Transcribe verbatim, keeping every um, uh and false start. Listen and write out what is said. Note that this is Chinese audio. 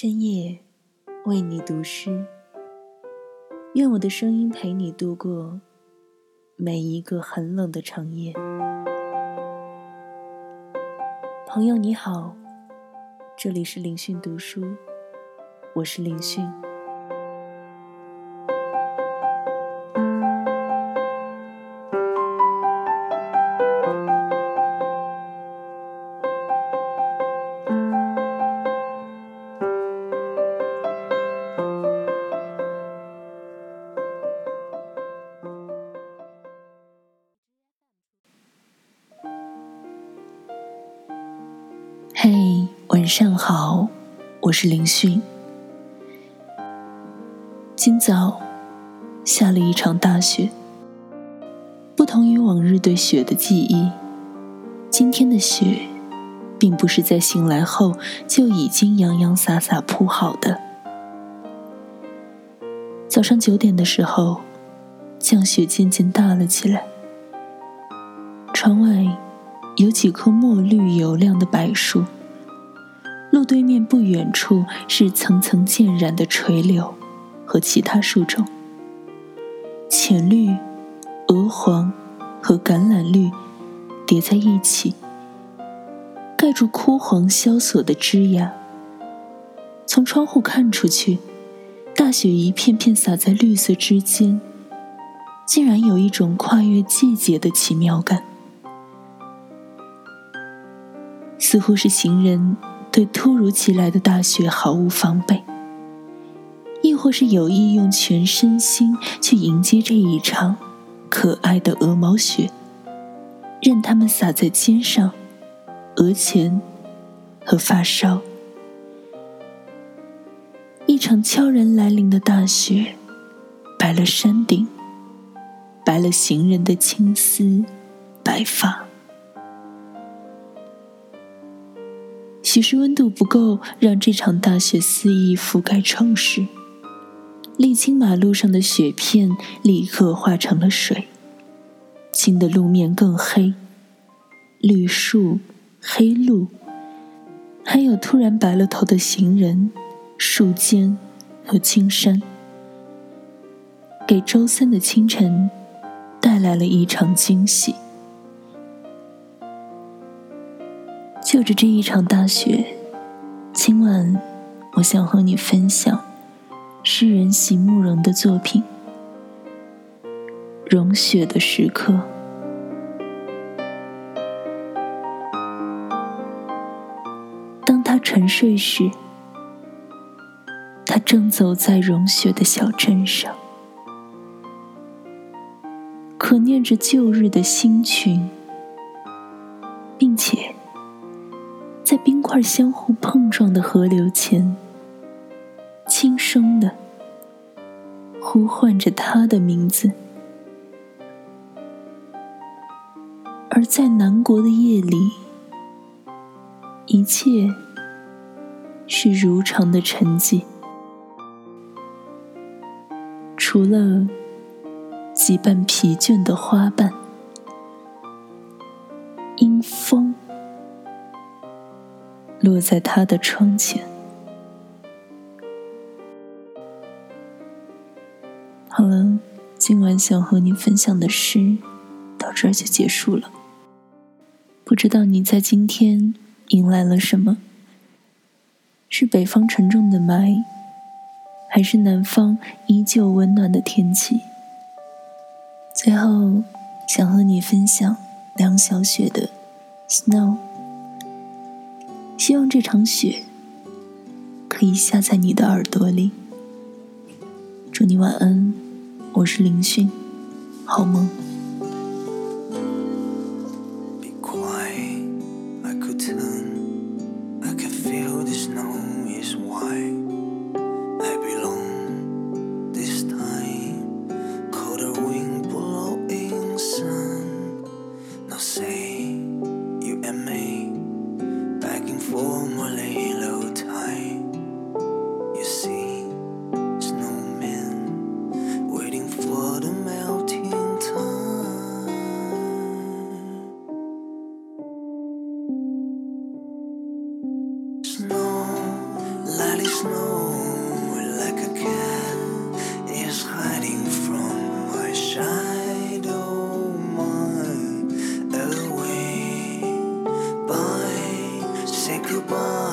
深夜为你读诗，愿我的声音陪你度过每一个很冷的长夜。朋友你好，这里是凌讯读书，我是凌讯。嘿、hey, 晚上好，我是凌讯。今早下了一场大雪，不同于往日对雪的记忆，今天的雪并不是在醒来后就已经洋洋洒洒铺好的。早上九点的时候，降雪渐渐大了起来，窗外有几棵墨绿油亮的柏树，路对面不远处是层层渐染的垂柳和其他树种，浅绿、鹅黄和橄榄绿叠在一起，盖住枯黄萧索的枝桠。从窗户看出去，大雪一片片洒在绿色之间，竟然有一种跨越季节的奇妙感，似乎是行人对突如其来的大雪毫无防备，亦或是有意用全身心去迎接这一场可爱的鹅毛雪，任它们洒在肩上、额前和发梢。一场悄然来临的大雪，白了山顶，白了行人的青丝白发。许是温度不够让这场大雪肆意覆盖城市，沥青马路上的雪片立刻化成了水，青的路面更黑，绿树、黑路，还有突然白了头的行人、树尖和青山，给周三的清晨带来了一场惊喜。就着这一场大雪，今晚我想和你分享诗人席慕容的作品《融雪的时刻》。当他沉睡时，他正走在融雪的小镇上，可念着旧日的星群，并且在冰块相互碰撞的河流前，轻声地呼唤着他的名字。而在南国的夜里，一切是如常的沉寂，除了几瓣疲倦的花瓣，因风落在他的窗前。好了，今晚想和你分享的诗到这儿就结束了。不知道你在今天迎来了什么？是北方沉重的霾，还是南方依旧温暖的天气？最后想和你分享梁晓雪的 Snow，希望这场雪可以下在你的耳朵里。祝你晚安，我是凌讯，好梦。Snow, let it Goodbye.